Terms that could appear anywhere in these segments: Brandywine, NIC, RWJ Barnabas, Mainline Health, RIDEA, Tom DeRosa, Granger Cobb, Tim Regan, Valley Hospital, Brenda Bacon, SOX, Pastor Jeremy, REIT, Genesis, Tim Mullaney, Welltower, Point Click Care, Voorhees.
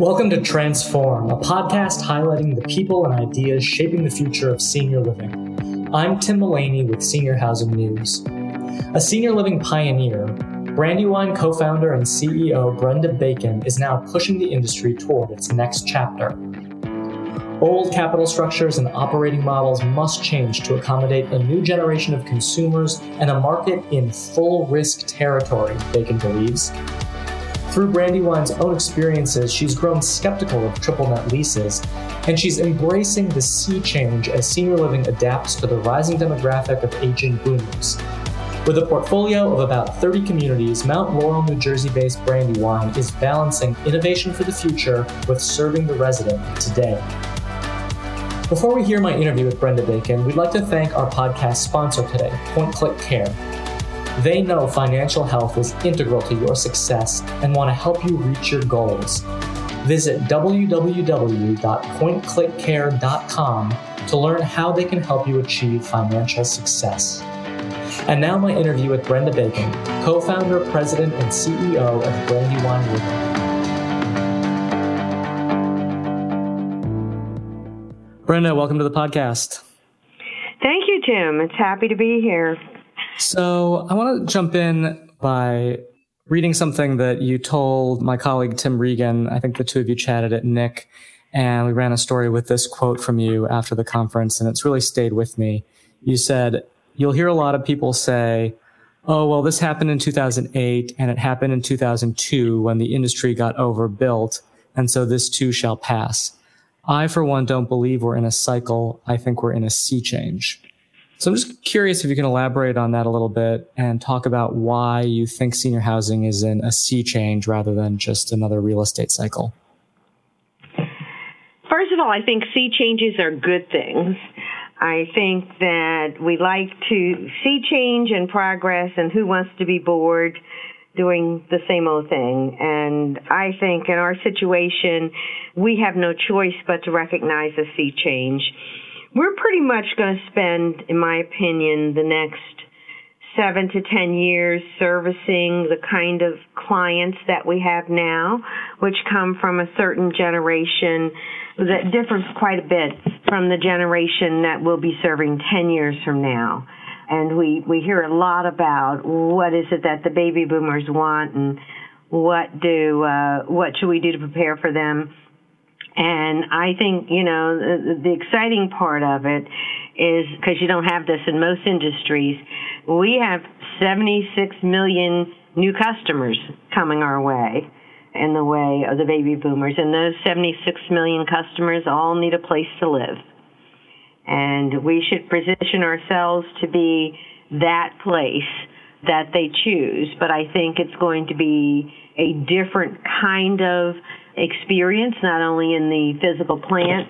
Welcome to Transform, a podcast highlighting the people and ideas shaping the future of senior living. I'm Tim Mullaney with Senior Housing News. A senior living pioneer, Brandywine co-founder and CEO Brenda Bacon is now pushing the industry toward its next chapter. Old capital structures and operating models must change to accommodate a new generation of consumers and a market in full risk territory, Bacon believes. Through Brandywine's own experiences, she's grown skeptical of triple net leases, and she's embracing the sea change as senior living adapts to the rising demographic of aging boomers. With a portfolio of about 30 communities, Mount Laurel, New Jersey-based Brandywine is balancing innovation for the future with serving the resident today. Before we hear my interview with Brenda Bacon, we'd like to thank our podcast sponsor today, Point Click Care. They know financial health is integral to your success and want to help you reach your goals. Visit www.pointclickcare.com to learn how they can help you achieve financial success. And now my interview with Brenda Bacon, co-founder, president, and CEO of Brandywine Living. Brenda, welcome to the podcast. Thank you, Tim. It's happy to be here. So I want to jump in by reading something that you told my colleague, Tim Regan. I think the two of you chatted at NIC, and we ran a story with this quote from you after the conference, and it's really stayed with me. You said, you'll hear a lot of people say, oh, well, this happened in 2008, and it happened in 2002 when the industry got overbuilt, and so this too shall pass. I, for one, don't believe we're in a cycle. I think we're in a sea change. So I'm just curious if you can elaborate on that a little bit and talk about why you think senior housing is in a sea change rather than just another real estate cycle. First of all, I think sea changes are good things. I think that we like to see change and progress, and who wants to be bored doing the same old thing? And I think in our situation, we have no choice but to recognize a sea change. We're pretty much going to spend, in my opinion, the next 7 to 10 years servicing the kind of clients that we have now, which come from a certain generation that differs quite a bit from the generation that we'll be serving 10 years from now. And we hear a lot about what is it that the baby boomers want and what should we do to prepare for them. And I think, you know, the exciting part of it is, because you don't have this in most industries, we have 76 million new customers coming our way in the way of the baby boomers. And those 76 million customers all need a place to live. And we should position ourselves to be that place that they choose. But I think it's going to be a different kind of experience, not only in the physical plant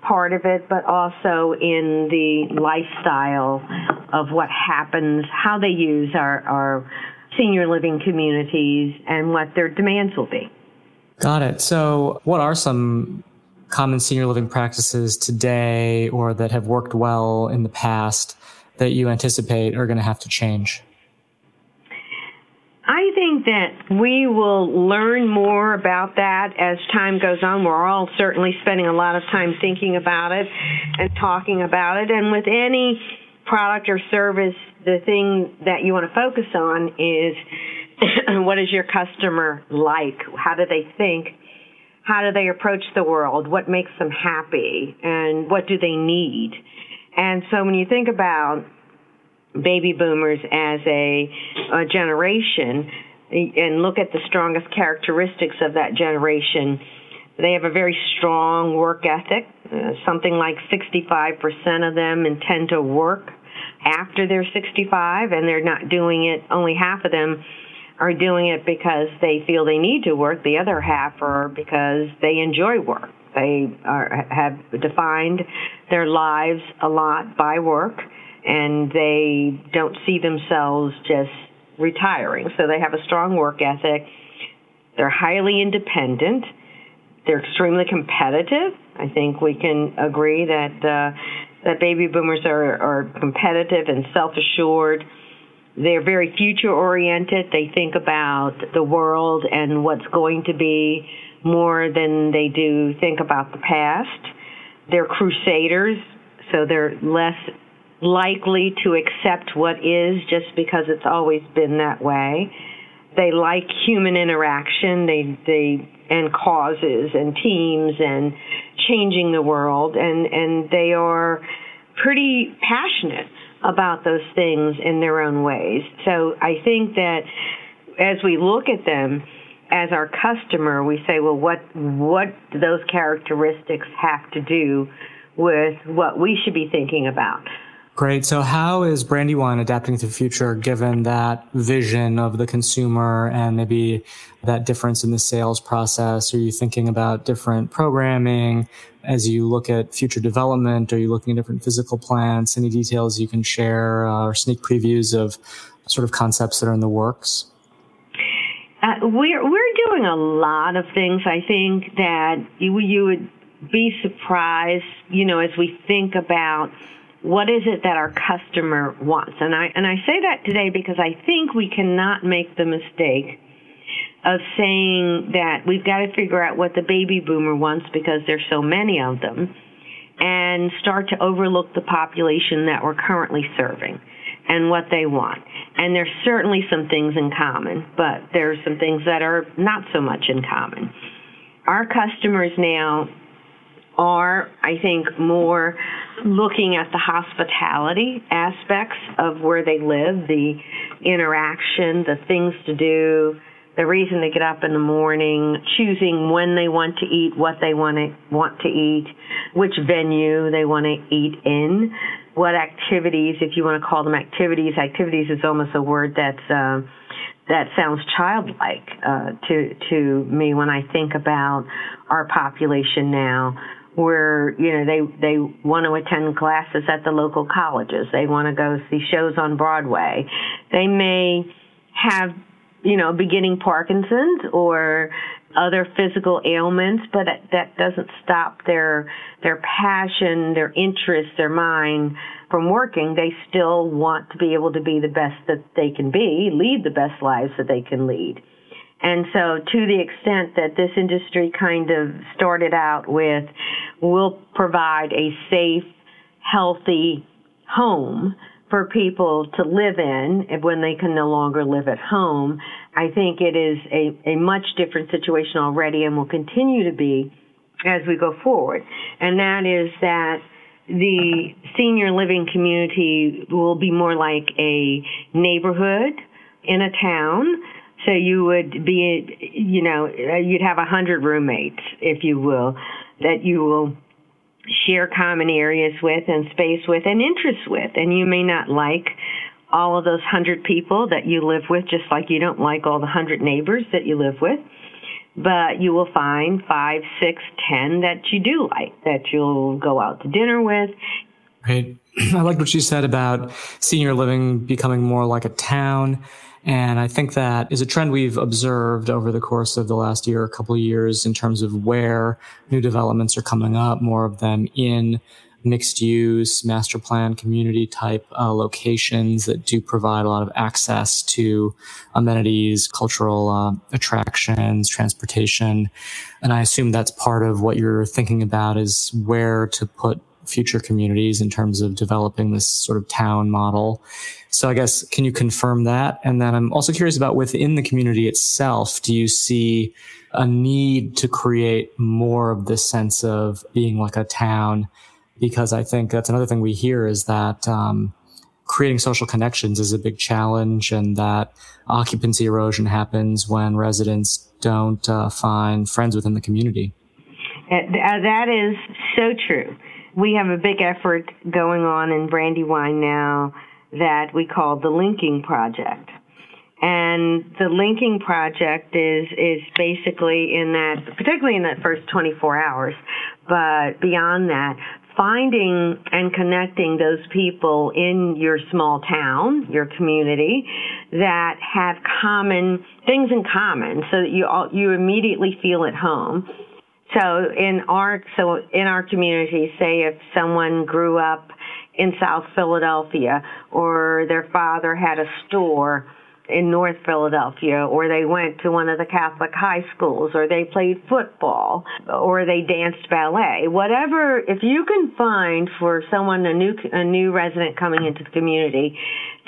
part of it, but also in the lifestyle of what happens, how they use our senior living communities and what their demands will be. Got it. So what are some common senior living practices today or that have worked well in the past that you anticipate are going to have to change? I think that we will learn more about that as time goes on. We're all certainly spending a lot of time thinking about it and talking about it. And with any product or service, the thing that you want to focus on is what is your customer like? How do they think? How do they approach the world? What makes them happy? And what do they need? And so when you think about baby boomers as a generation and look at the strongest characteristics of that generation, they have a very strong work ethic. Something like 65% of them intend to work after they're 65, and they're not doing it. Only half of them are doing it because they feel they need to work. The other half are because they enjoy work. They have defined their lives a lot by work, and they don't see themselves just retiring. So they have a strong work ethic. They're highly independent. They're extremely competitive. I think we can agree that baby boomers are competitive and self-assured. They're very future-oriented. They think about the world and what's going to be more than they do think about the past. They're crusaders, so they're less likely to accept what is just because it's always been that way. They like human interaction, they and causes and teams and changing the world, and they are pretty passionate about those things in their own ways. So I think that as we look at them as our customer, we say, well, what do those characteristics have to do with what we should be thinking about? Great. So how is Brandywine adapting to the future given that vision of the consumer and maybe that difference in the sales process? Are you thinking about different programming as you look at future development? Are you looking at different physical plants? Any details you can share or sneak previews of sort of concepts that are in the works? We're doing a lot of things. I think that you would be surprised, as we think about what is it that our customer wants? And I say that today because I think we cannot make the mistake of saying that we've got to figure out what the baby boomer wants because there's so many of them and start to overlook the population that we're currently serving and what they want. And there's certainly some things in common, but there's some things that are not so much in common. Our customers now are, I think, more looking at the hospitality aspects of where they live, the interaction, the things to do, the reason to get up in the morning, choosing when they want to eat, what they want to eat, which venue they want to eat in, what activities, if you want to call them activities. Activities is almost a word that sounds childlike to me when I think about our population now, where they want to attend classes at the local colleges, they want to go see shows on Broadway, they may have beginning Parkinson's or other physical ailments, but that doesn't stop their passion, their interest, their mind from working. They still want to be able to be the best that they can be, lead the best lives that they can lead. And so to the extent that this industry kind of started out with, we'll provide a safe, healthy home for people to live in when they can no longer live at home, I think it is a much different situation already and will continue to be as we go forward. And that is that the senior living community will be more like a neighborhood in a town. So you would be, you'd have 100 roommates, if you will, that you will share common areas with and space with and interests with. And you may not like all of those 100 people that you live with, just like you don't like all the 100 neighbors that you live with. But you will find 5, 6, 10 that you do like, that you'll go out to dinner with. Right. I like what you said about senior living becoming more like a town. And I think that is a trend we've observed over the course of the last year, a couple of years, in terms of where new developments are coming up, more of them in mixed use, master plan, community type locations that do provide a lot of access to amenities, cultural attractions, transportation. And I assume that's part of what you're thinking about, is where to put future communities in terms of developing this sort of town model. So I guess, can you confirm that? And then I'm also curious about within the community itself, do you see a need to create more of this sense of being like a town? Because I think that's another thing we hear, is that creating social connections is a big challenge, and that occupancy erosion happens when residents don't find friends within the community. That is so true. We have a big effort going on in Brandywine now that we call the Linking Project. And the Linking Project is basically in that, particularly in that first 24 hours, but beyond that, finding and connecting those people in your small town, your community, that have common things in common so that you immediately feel at home. So in our community, say if someone grew up in South Philadelphia, or their father had a store in North Philadelphia, or they went to one of the Catholic high schools, or they played football, or they danced ballet. Whatever, if you can find for someone, a new resident coming into the community,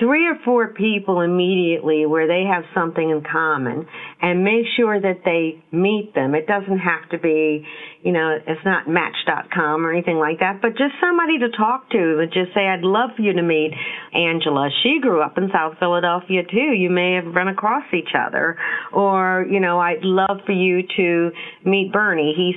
3 or 4 people immediately where they have something in common, and make sure that they meet them. It doesn't have to be, you know, it's not Match.com or anything like that, but just somebody to talk to and just say, I'd love for you to meet Angela. She grew up in South Philadelphia, too. You may have run across each other. Or, you know, I'd love for you to meet Bernie. He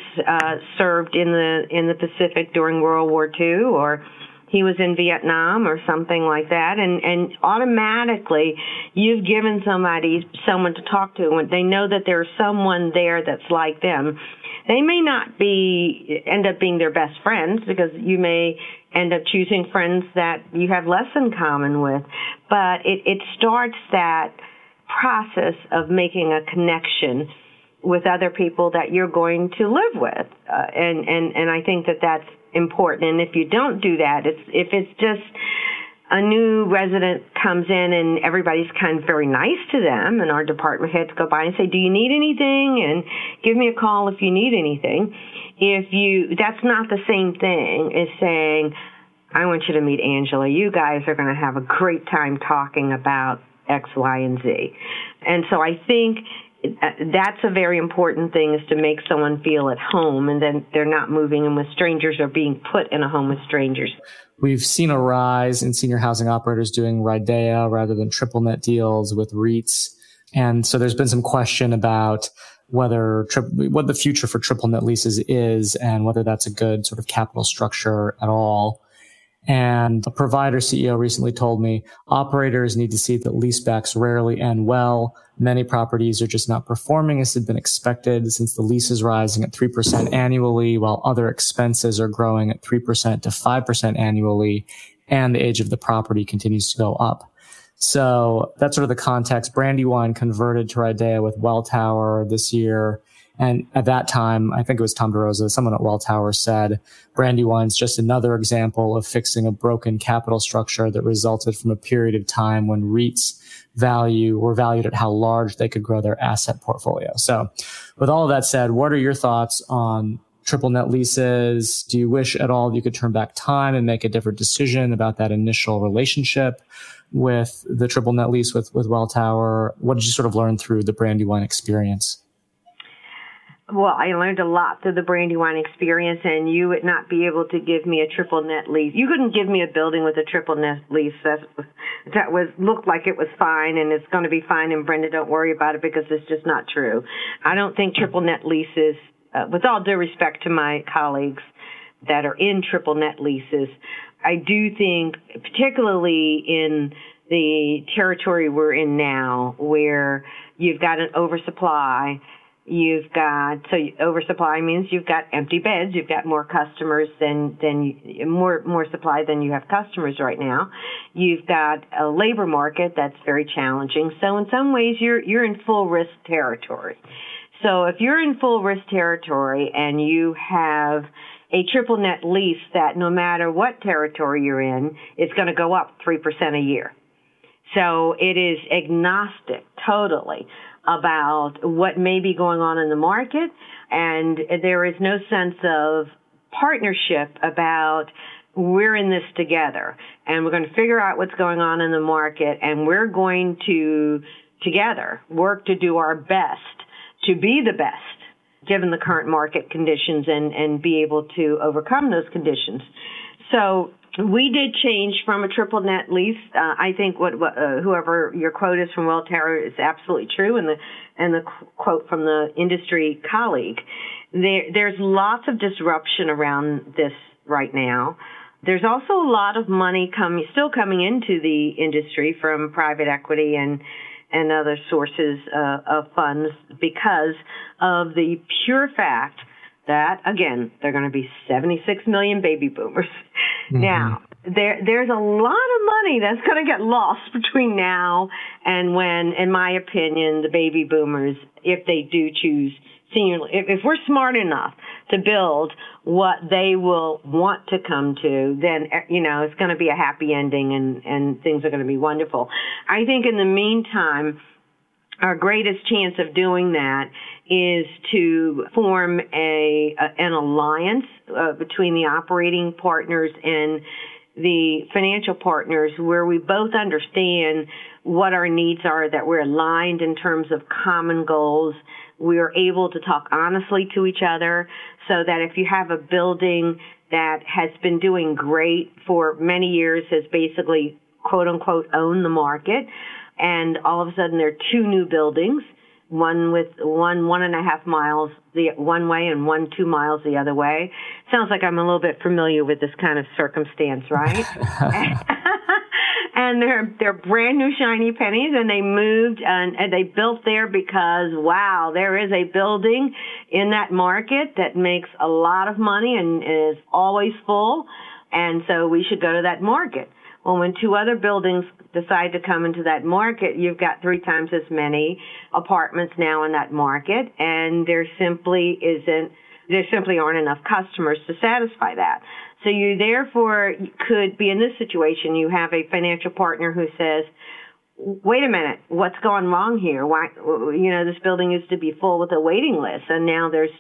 served in the Pacific during World War II, or he was in Vietnam or something like that, and automatically you've given somebody someone to talk to. When they know that there's someone there that's like them, they may not end up being their best friends, because you may end up choosing friends that you have less in common with, but it starts that process of making a connection with other people that you're going to live with, and I think that that's important. And if you don't do that, if it's just a new resident comes in and everybody's kind of very nice to them, and our department heads go by and say, do you need anything? And give me a call if you need anything. That's not the same thing as saying, I want you to meet Angela. You guys are going to have a great time talking about X, Y, and Z. And so I think that's a very important thing, is to make someone feel at home, and then they're not moving in with strangers or being put in a home with strangers. We've seen a rise in senior housing operators doing RIDEA rather than triple net deals with REITs. And so there's been some question about whether what the future for triple net leases is, and whether that's a good sort of capital structure at all. And a provider CEO recently told me operators need to see that leasebacks rarely end well. Many properties are just not performing as had been expected, since the lease is rising at 3% annually, while other expenses are growing at 3% to 5% annually, and the age of the property continues to go up. So that's sort of the context. Brandywine converted to RIDEA with Welltower this year. And at that time, I think it was Tom DeRosa, someone at Welltower, said, Brandywine's just another example of fixing a broken capital structure that resulted from a period of time when REITs were valued at how large they could grow their asset portfolio. So with all of that said, what are your thoughts on triple net leases? Do you wish at all you could turn back time and make a different decision about that initial relationship with the triple net lease with Welltower? What did you sort of learn through the Brandywine experience? Well, I learned a lot through the Brandywine experience, and you would not be able to give me a triple net lease. You couldn't give me a building with a triple net lease. That looked like it was fine, and it's going to be fine, and Brenda, don't worry about it, because it's just not true. I don't think triple net leases, with all due respect to my colleagues that are in triple net leases, I do think, particularly in the territory we're in now, where you've got an oversupply. So oversupply means you've got empty beds. You've got more customers than more supply than you have customers right now. You've got a labor market that's very challenging. So in some ways, you're in full risk territory. So if you're in full risk territory and you have a triple net lease that no matter what territory you're in, it's going to go up 3% a year. So it is agnostic totally about what may be going on in the market, and there is no sense of partnership about we're in this together, and we're going to figure out what's going on in the market, and we're going to together work to do our best to be the best given the current market conditions and be able to overcome those conditions. So we did change from a triple net lease. I think whoever your quote is from Welltower is absolutely true, and the quote from the industry colleague. There's lots of disruption around this right now. There's also a lot of money coming into the industry from private equity and other sources of funds, because of the pure fact that, again, they're going to be 76 million baby boomers. Mm-hmm. Now, there's a lot of money that's going to get lost between now and when, in my opinion, the baby boomers, if they do choose senior, if we're smart enough to build what they will want to come to, then, you know, it's going to be a happy ending and things are going to be wonderful. I think in the meantime, our greatest chance of doing that is to form an alliance between the operating partners and the financial partners, where we both understand what our needs are, that we're aligned in terms of common goals. We are able to talk honestly to each other, so that if you have a building that has been doing great for many years, has basically, quote unquote, owned the market, and all of a sudden there are two new buildings, one with 1.5 miles the one way and 1 2 miles the other way. Sounds like I'm a little bit familiar with this kind of circumstance, right? And they're brand new shiny pennies, and they moved and they built there because, wow, there is a building in that market that makes a lot of money and is always full, and so we should go to that market. Well, when two other buildings decide to come into that market, you've got 3 times as many apartments now in that market, and there simply aren't enough customers to satisfy that. So you therefore could be in this situation. You have a financial partner who says, wait a minute, what's going wrong here? Why, you know, this building used to be full with a waiting list, and now there's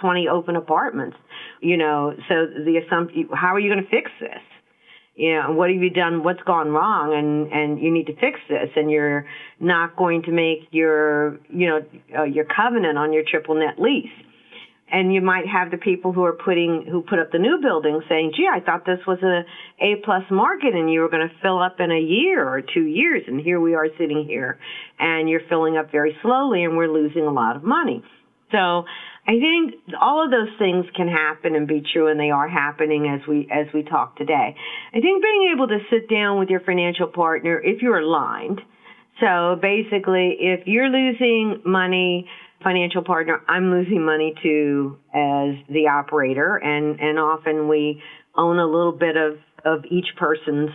20 open apartments. You know, so the assumption, how are you going to fix this? You know, what have you done? What's gone wrong? And you need to fix this. And you're not going to make your covenant on your triple net lease. And you might have the people who put up the new building saying, gee, I thought this was an A-plus market and you were going to fill up in a year or 2 years. And here we are sitting here and you're filling up very slowly and we're losing a lot of money. So I think all of those things can happen and be true, and they are happening as we talk today. I think being able to sit down with your financial partner if you're aligned. So basically, if you're losing money, financial partner, I'm losing money too as the operator, and often we own a little bit of each person's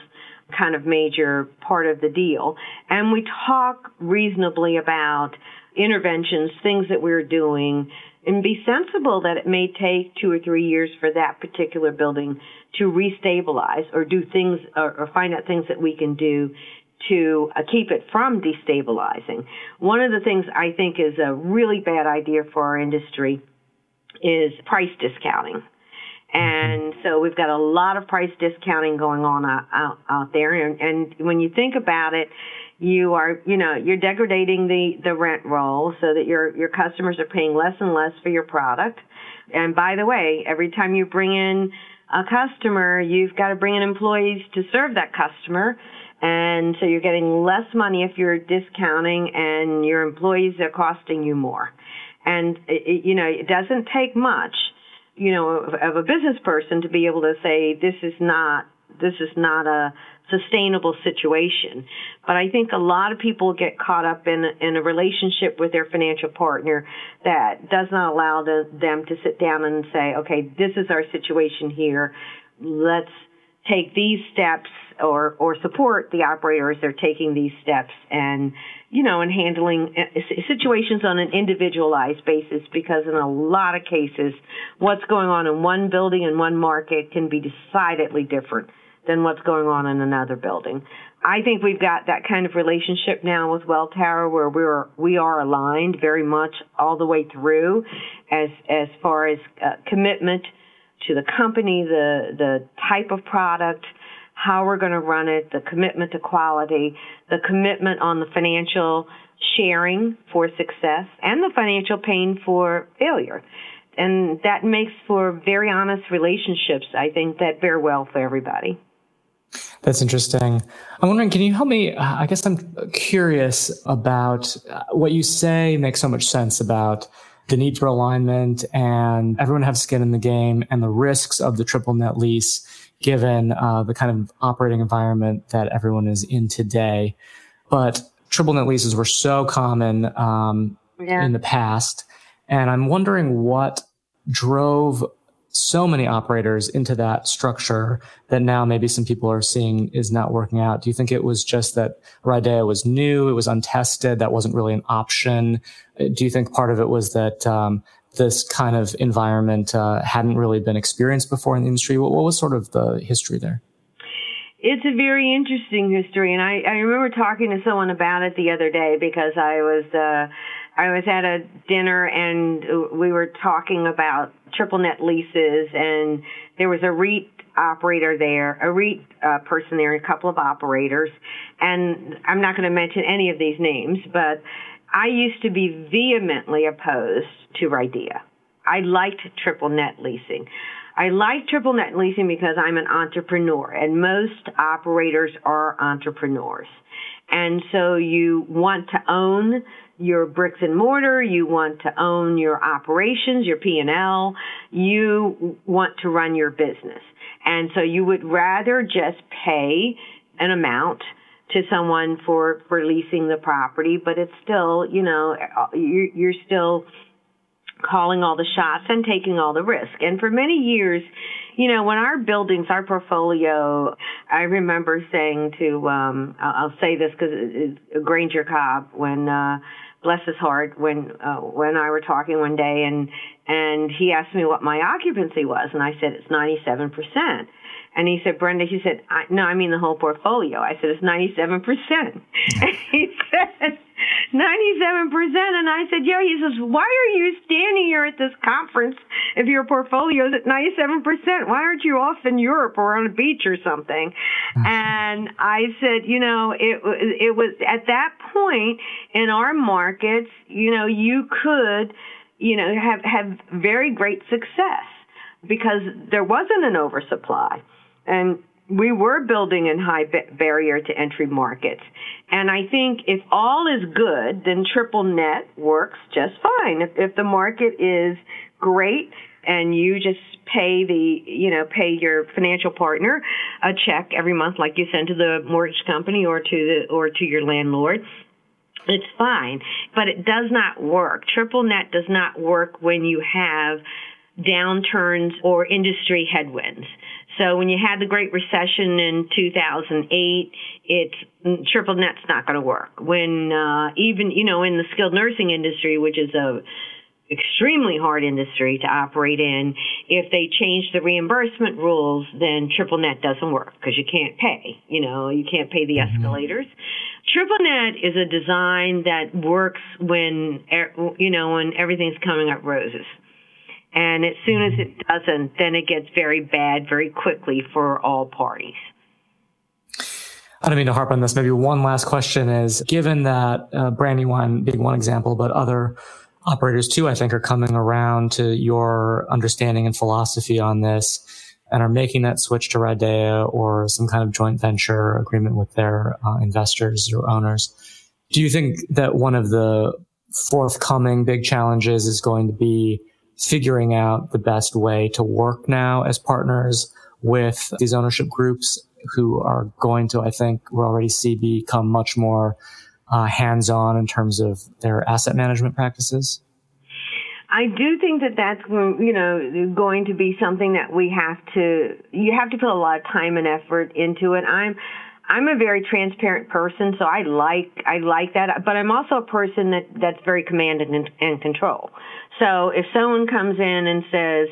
kind of major part of the deal. And we talk reasonably about interventions, things that we're doing, and be sensible that it may take 2 or 3 years for that particular building to restabilize or do things or find out things that we can do to keep it from destabilizing. One of the things I think is a really bad idea for our industry is price discounting. And so we've got a lot of price discounting going on out there. And when you think about it, you're degrading the rent roll so that your customers are paying less and less for your product. And by the way, every time you bring in a customer, you've got to bring in employees to serve that customer. And so you're getting less money if you're discounting, and your employees are costing you more. And, it doesn't take much, of a business person to be able to say, this is not a sustainable situation. But I think a lot of people get caught up in a relationship with their financial partner that does not allow them to sit down and say, okay, this is our situation here. Let's take these steps or support the operators. They're taking these steps and handling situations on an individualized basis, because in a lot of cases, what's going on in one building and one market can be decidedly different than what's going on in another building. I think we've got that kind of relationship now with Welltower, where we are aligned very much all the way through as far as commitment to the company, the type of product, how we're going to run it, the commitment to quality, the commitment on the financial sharing for success, and the financial pain for failure. And that makes for very honest relationships, I think, that bear well for everybody. That's interesting. I'm wondering, can you help me? I guess I'm curious about what you say makes so much sense about the need for alignment and everyone have skin in the game and the risks of the triple net lease, given the kind of operating environment that everyone is in today. But triple net leases were so common in the past. And I'm wondering what drove so many operators into that structure that now maybe some people are seeing is not working out. Do you think it was just that RIDEA was new, it was untested, that wasn't really an option? Do you think part of it was that this kind of environment hadn't really been experienced before in the industry. What was sort of the history there? It's a very interesting history, and I remember talking to someone about it the other day because I was at a dinner and we were talking about triple net leases, and there was a REIT operator there, a REIT person there, a couple of operators, and I'm not going to mention any of these names, but I used to be vehemently opposed to RIDEA. I liked triple net leasing. I like triple net leasing because I'm an entrepreneur, and most operators are entrepreneurs. And so you want to own your bricks and mortar, you want to own your operations, your P&L, you want to run your business. And so you would rather just pay an amount to someone for leasing the property, but it's still, you know, you're still calling all the shots and taking all the risk. And for many years, you know, when our buildings, our portfolio, I remember saying to, I'll say this because it's Granger Cobb, when, bless his heart, when I were talking one day and he asked me what my occupancy was, and I said, it's 97%. And he said, Brenda, he said, no, I mean the whole portfolio. I said, it's 97%. And he said, 97%. And I said, yo, he says, why are you standing here at this conference if your portfolio is at 97%? Why aren't you off in Europe or on a beach or something? And I said, you know, it was at that point in our markets, you know, you could, you know, have very great success because there wasn't an oversupply. And we were building in high barrier to entry markets. And I think if all is good, then triple net works just fine. If the market is great and you just pay your financial partner a check every month like you send to the mortgage company or to your landlord, it's fine. But it does not work. Triple net does not work when you have downturns or industry headwinds. So when you had the Great Recession in 2008, it's triple net's not going to work. When even, you know, in the skilled nursing industry, which is a extremely hard industry to operate in, if they change the reimbursement rules, then triple net doesn't work because you can't pay. You know, you can't pay the escalators. Triple net is a design that works when, you know, when everything's coming up roses. And as soon as it doesn't, then it gets very bad very quickly for all parties. I don't mean to harp on this. Maybe one last question is, given that Brandywine being one example, but other operators too, I think, are coming around to your understanding and philosophy on this and are making that switch to RIDEA or some kind of joint venture agreement with their investors or owners. Do you think that one of the forthcoming big challenges is going to be figuring out the best way to work now as partners with these ownership groups who are going to, I think we're already see, become much more hands-on in terms of their asset management practices? I do think that that's, you know, going to be something that you have to put a lot of time and effort into it. I'm a very transparent person, so I like that. But I'm also a person that's very command and control. So if someone comes in and says,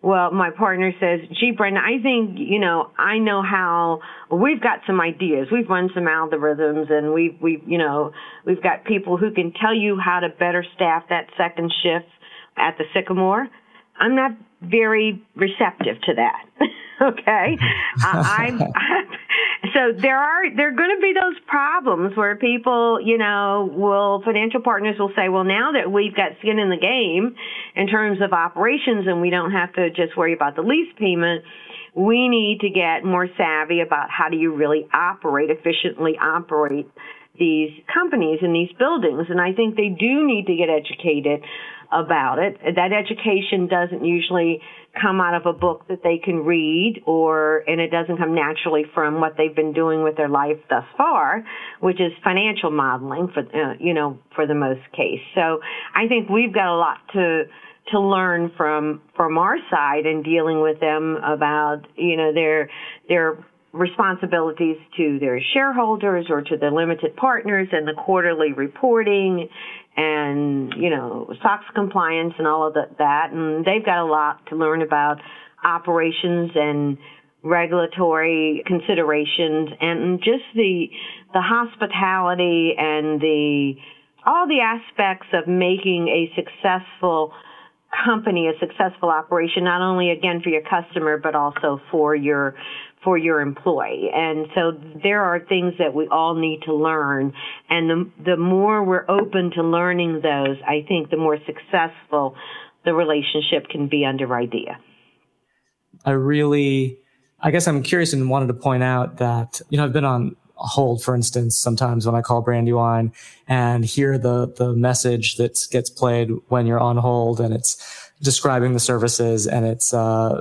well, my partner says, gee, Brenda, I think, you know, I know how we've got some ideas. We've run some algorithms and we've got people who can tell you how to better staff that second shift at the Sycamore. I'm not very receptive to that. Okay. So there are going to be those problems where people, you know, financial partners will say, well, now that we've got skin in the game in terms of operations and we don't have to just worry about the lease payment, we need to get more savvy about how do you really efficiently operate these companies in these buildings. And I think they do need to get educated about it. That education doesn't usually come out of a book that they can read, and it doesn't come naturally from what they've been doing with their life thus far, which is financial modeling for the most case. So I think we've got a lot to learn from our side in dealing with them about, you know, their responsibilities to their shareholders or to their limited partners and the quarterly reporting and, you know, SOX compliance and all of that. And they've got a lot to learn about operations and regulatory considerations and just the hospitality and all the aspects of making a successful company, a successful operation, not only, again, for your customer, but also for your employee. And so there are things that we all need to learn. And the more we're open to learning those, I think the more successful the relationship can be under RIDEA. I guess I'm curious and wanted to point out that, you know, I've been on hold, for instance, sometimes when I call Brandywine and hear the message that gets played when you're on hold, and it's describing the services, and it's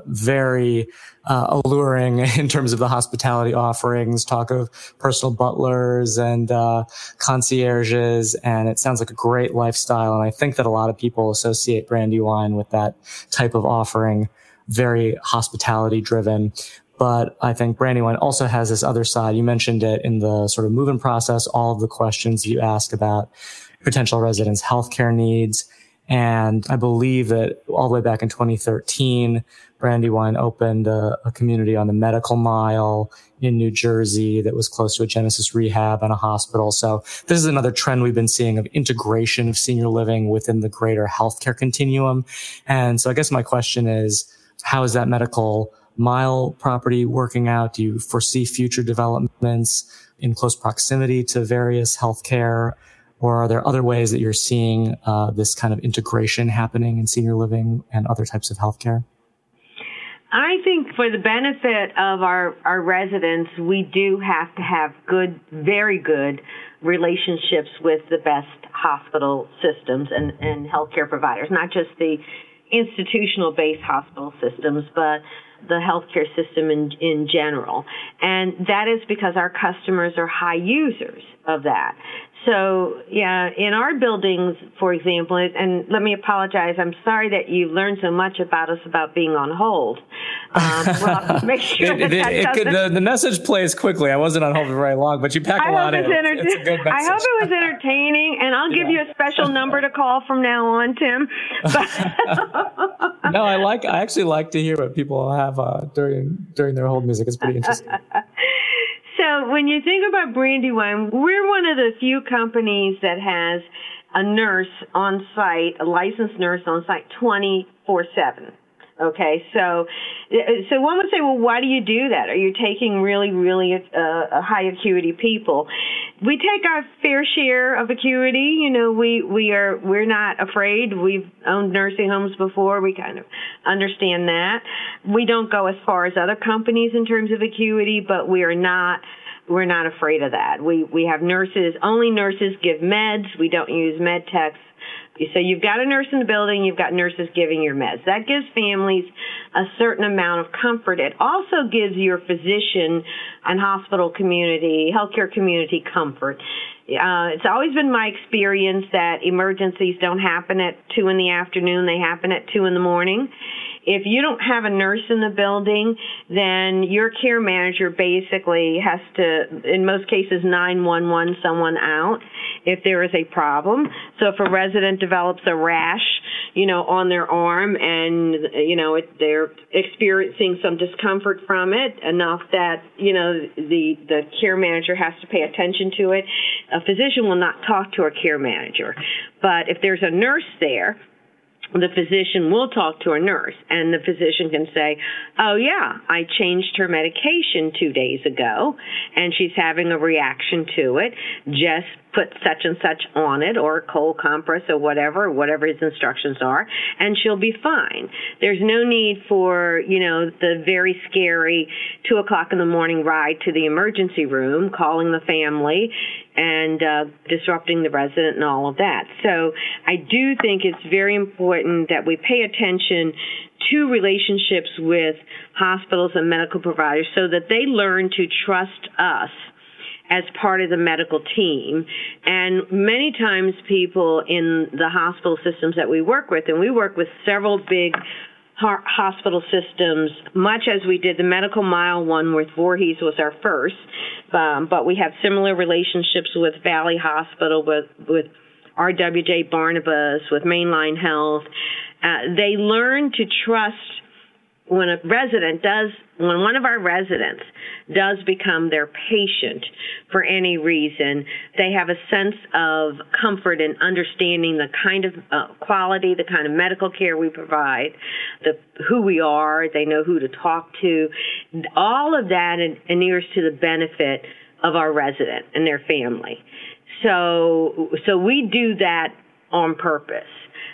very alluring in terms of the hospitality offerings, talk of personal butlers and concierges, and it sounds like a great lifestyle. And I think that a lot of people associate Brandywine with that type of offering, very hospitality driven. But I think Brandywine also has this other side. You mentioned it in the sort of move-in process, all of the questions you ask about potential residents' healthcare needs. And I believe that all the way back in 2013, Brandywine opened a community on the Medical Mile in New Jersey that was close to a Genesis rehab and a hospital. So this is another trend we've been seeing of integration of senior living within the greater healthcare continuum. And so I guess my question is, how is that Medical Mile property working out? Do you foresee future developments in close proximity to various healthcare, or are there other ways that you're seeing this kind of integration happening in senior living and other types of healthcare? I think for the benefit of our residents, we do have to have good, very good relationships with the best hospital systems and healthcare providers, not just the institutional-based hospital systems, but the healthcare system in general. And that is because our customers are high users of that. So, yeah, in our buildings, for example, and let me apologize, I'm sorry that you learned so much about us about being on hold. Well, make sure the message plays quickly. I wasn't on hold for very long, but you packed a lot in. It's a good message. I hope it was entertaining, and I'll give you a special number to call from now on, Tim. No, I actually like to hear what people have during their hold music. It's pretty interesting. So when you think about Brandywine, we're one of the few companies that has a nurse on site, a licensed nurse on site 24/7. Okay, so one would say, well, why do you do that? Are you taking really, really high acuity people? We take our fair share of acuity. You know, we're not afraid. We've owned nursing homes before. We kind of understand that. We don't go as far as other companies in terms of acuity, but we're not afraid of that. We have nurses. Only nurses give meds. We don't use med techs. So you've got a nurse in the building, you've got nurses giving your meds. That gives families a certain amount of comfort. It also gives your physician and hospital community, healthcare community comfort. It's always been my experience that emergencies don't happen at 2 in the afternoon, they happen at 2 in the morning. If you don't have a nurse in the building, then your care manager basically has to, in most cases, 911 someone out if there is a problem. So if a resident develops a rash, you know, on their arm and, you know, they're experiencing some discomfort from it enough that, you know, the care manager has to pay attention to it, a physician will not talk to our care manager. But if there's a nurse there, the physician will talk to a nurse, and the physician can say, oh, yeah, I changed her medication 2 days ago, and she's having a reaction to it. Just put such and such on it, or a cold compress or whatever his instructions are, and she'll be fine. There's no need for, you know, the very scary 2 o'clock in the morning ride to the emergency room, calling the family, and disrupting the resident and all of that. So I do think it's very important that we pay attention to relationships with hospitals and medical providers so that they learn to trust us as part of the medical team. And many times people in the hospital systems that we work with, and we work with several big hospital systems, much as we did the Medical Mile one with Voorhees was our first, but we have similar relationships with Valley Hospital, with RWJ Barnabas, with Mainline Health. They learn to trust when a resident does, when one of our residents does become their patient for any reason, they have a sense of comfort in understanding the kind of quality, the kind of medical care we provide, who we are, they know who to talk to. All of that inures to the benefit of our resident and their family. So we do that on purpose,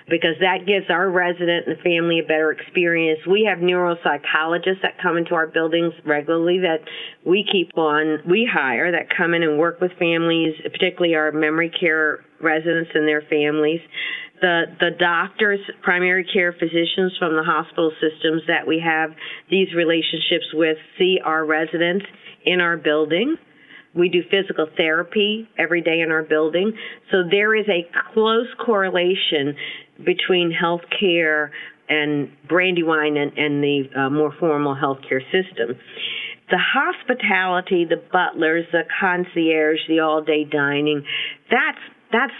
because that gives our resident and the family a better experience. We have neuropsychologists that come into our buildings regularly that we hire, that come in and work with families, particularly our memory care residents and their families. The doctors, primary care physicians from the hospital systems that we have these relationships with see our residents in our building. We do physical therapy every day in our building. So there is a close correlation between healthcare and Brandywine and the more formal healthcare system. The hospitality, the butlers, the concierge, the all-day dining, that's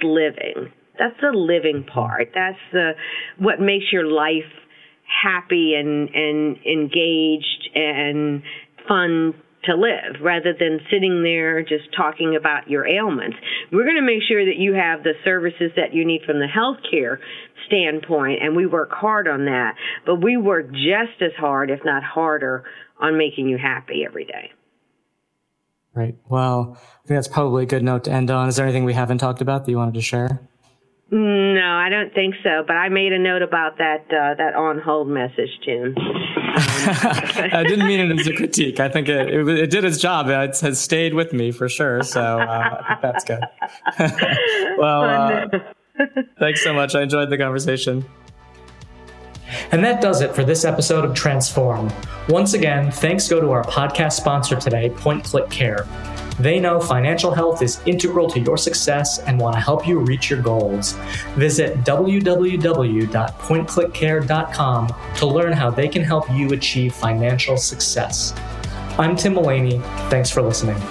living. That's the living part. That's what makes your life happy and engaged and fun to live, rather than sitting there just talking about your ailments. We're going to make sure that you have the services that you need from the healthcare standpoint, and we work hard on that. But we work just as hard, if not harder, on making you happy every day. Right. Well, I think that's probably a good note to end on. Is there anything we haven't talked about that you wanted to share? No, I don't think so. But I made a note about that on hold message, Tim. I didn't mean it as a critique. I think it did its job. It has stayed with me for sure. So I think that's good. Well, thanks so much. I enjoyed the conversation. And that does it for this episode of Transform. Once again, thanks go to our podcast sponsor today, Point Click Care. They know financial health is integral to your success and want to help you reach your goals. Visit www.pointclickcare.com to learn how they can help you achieve financial success. I'm Tim Mullaney. Thanks for listening.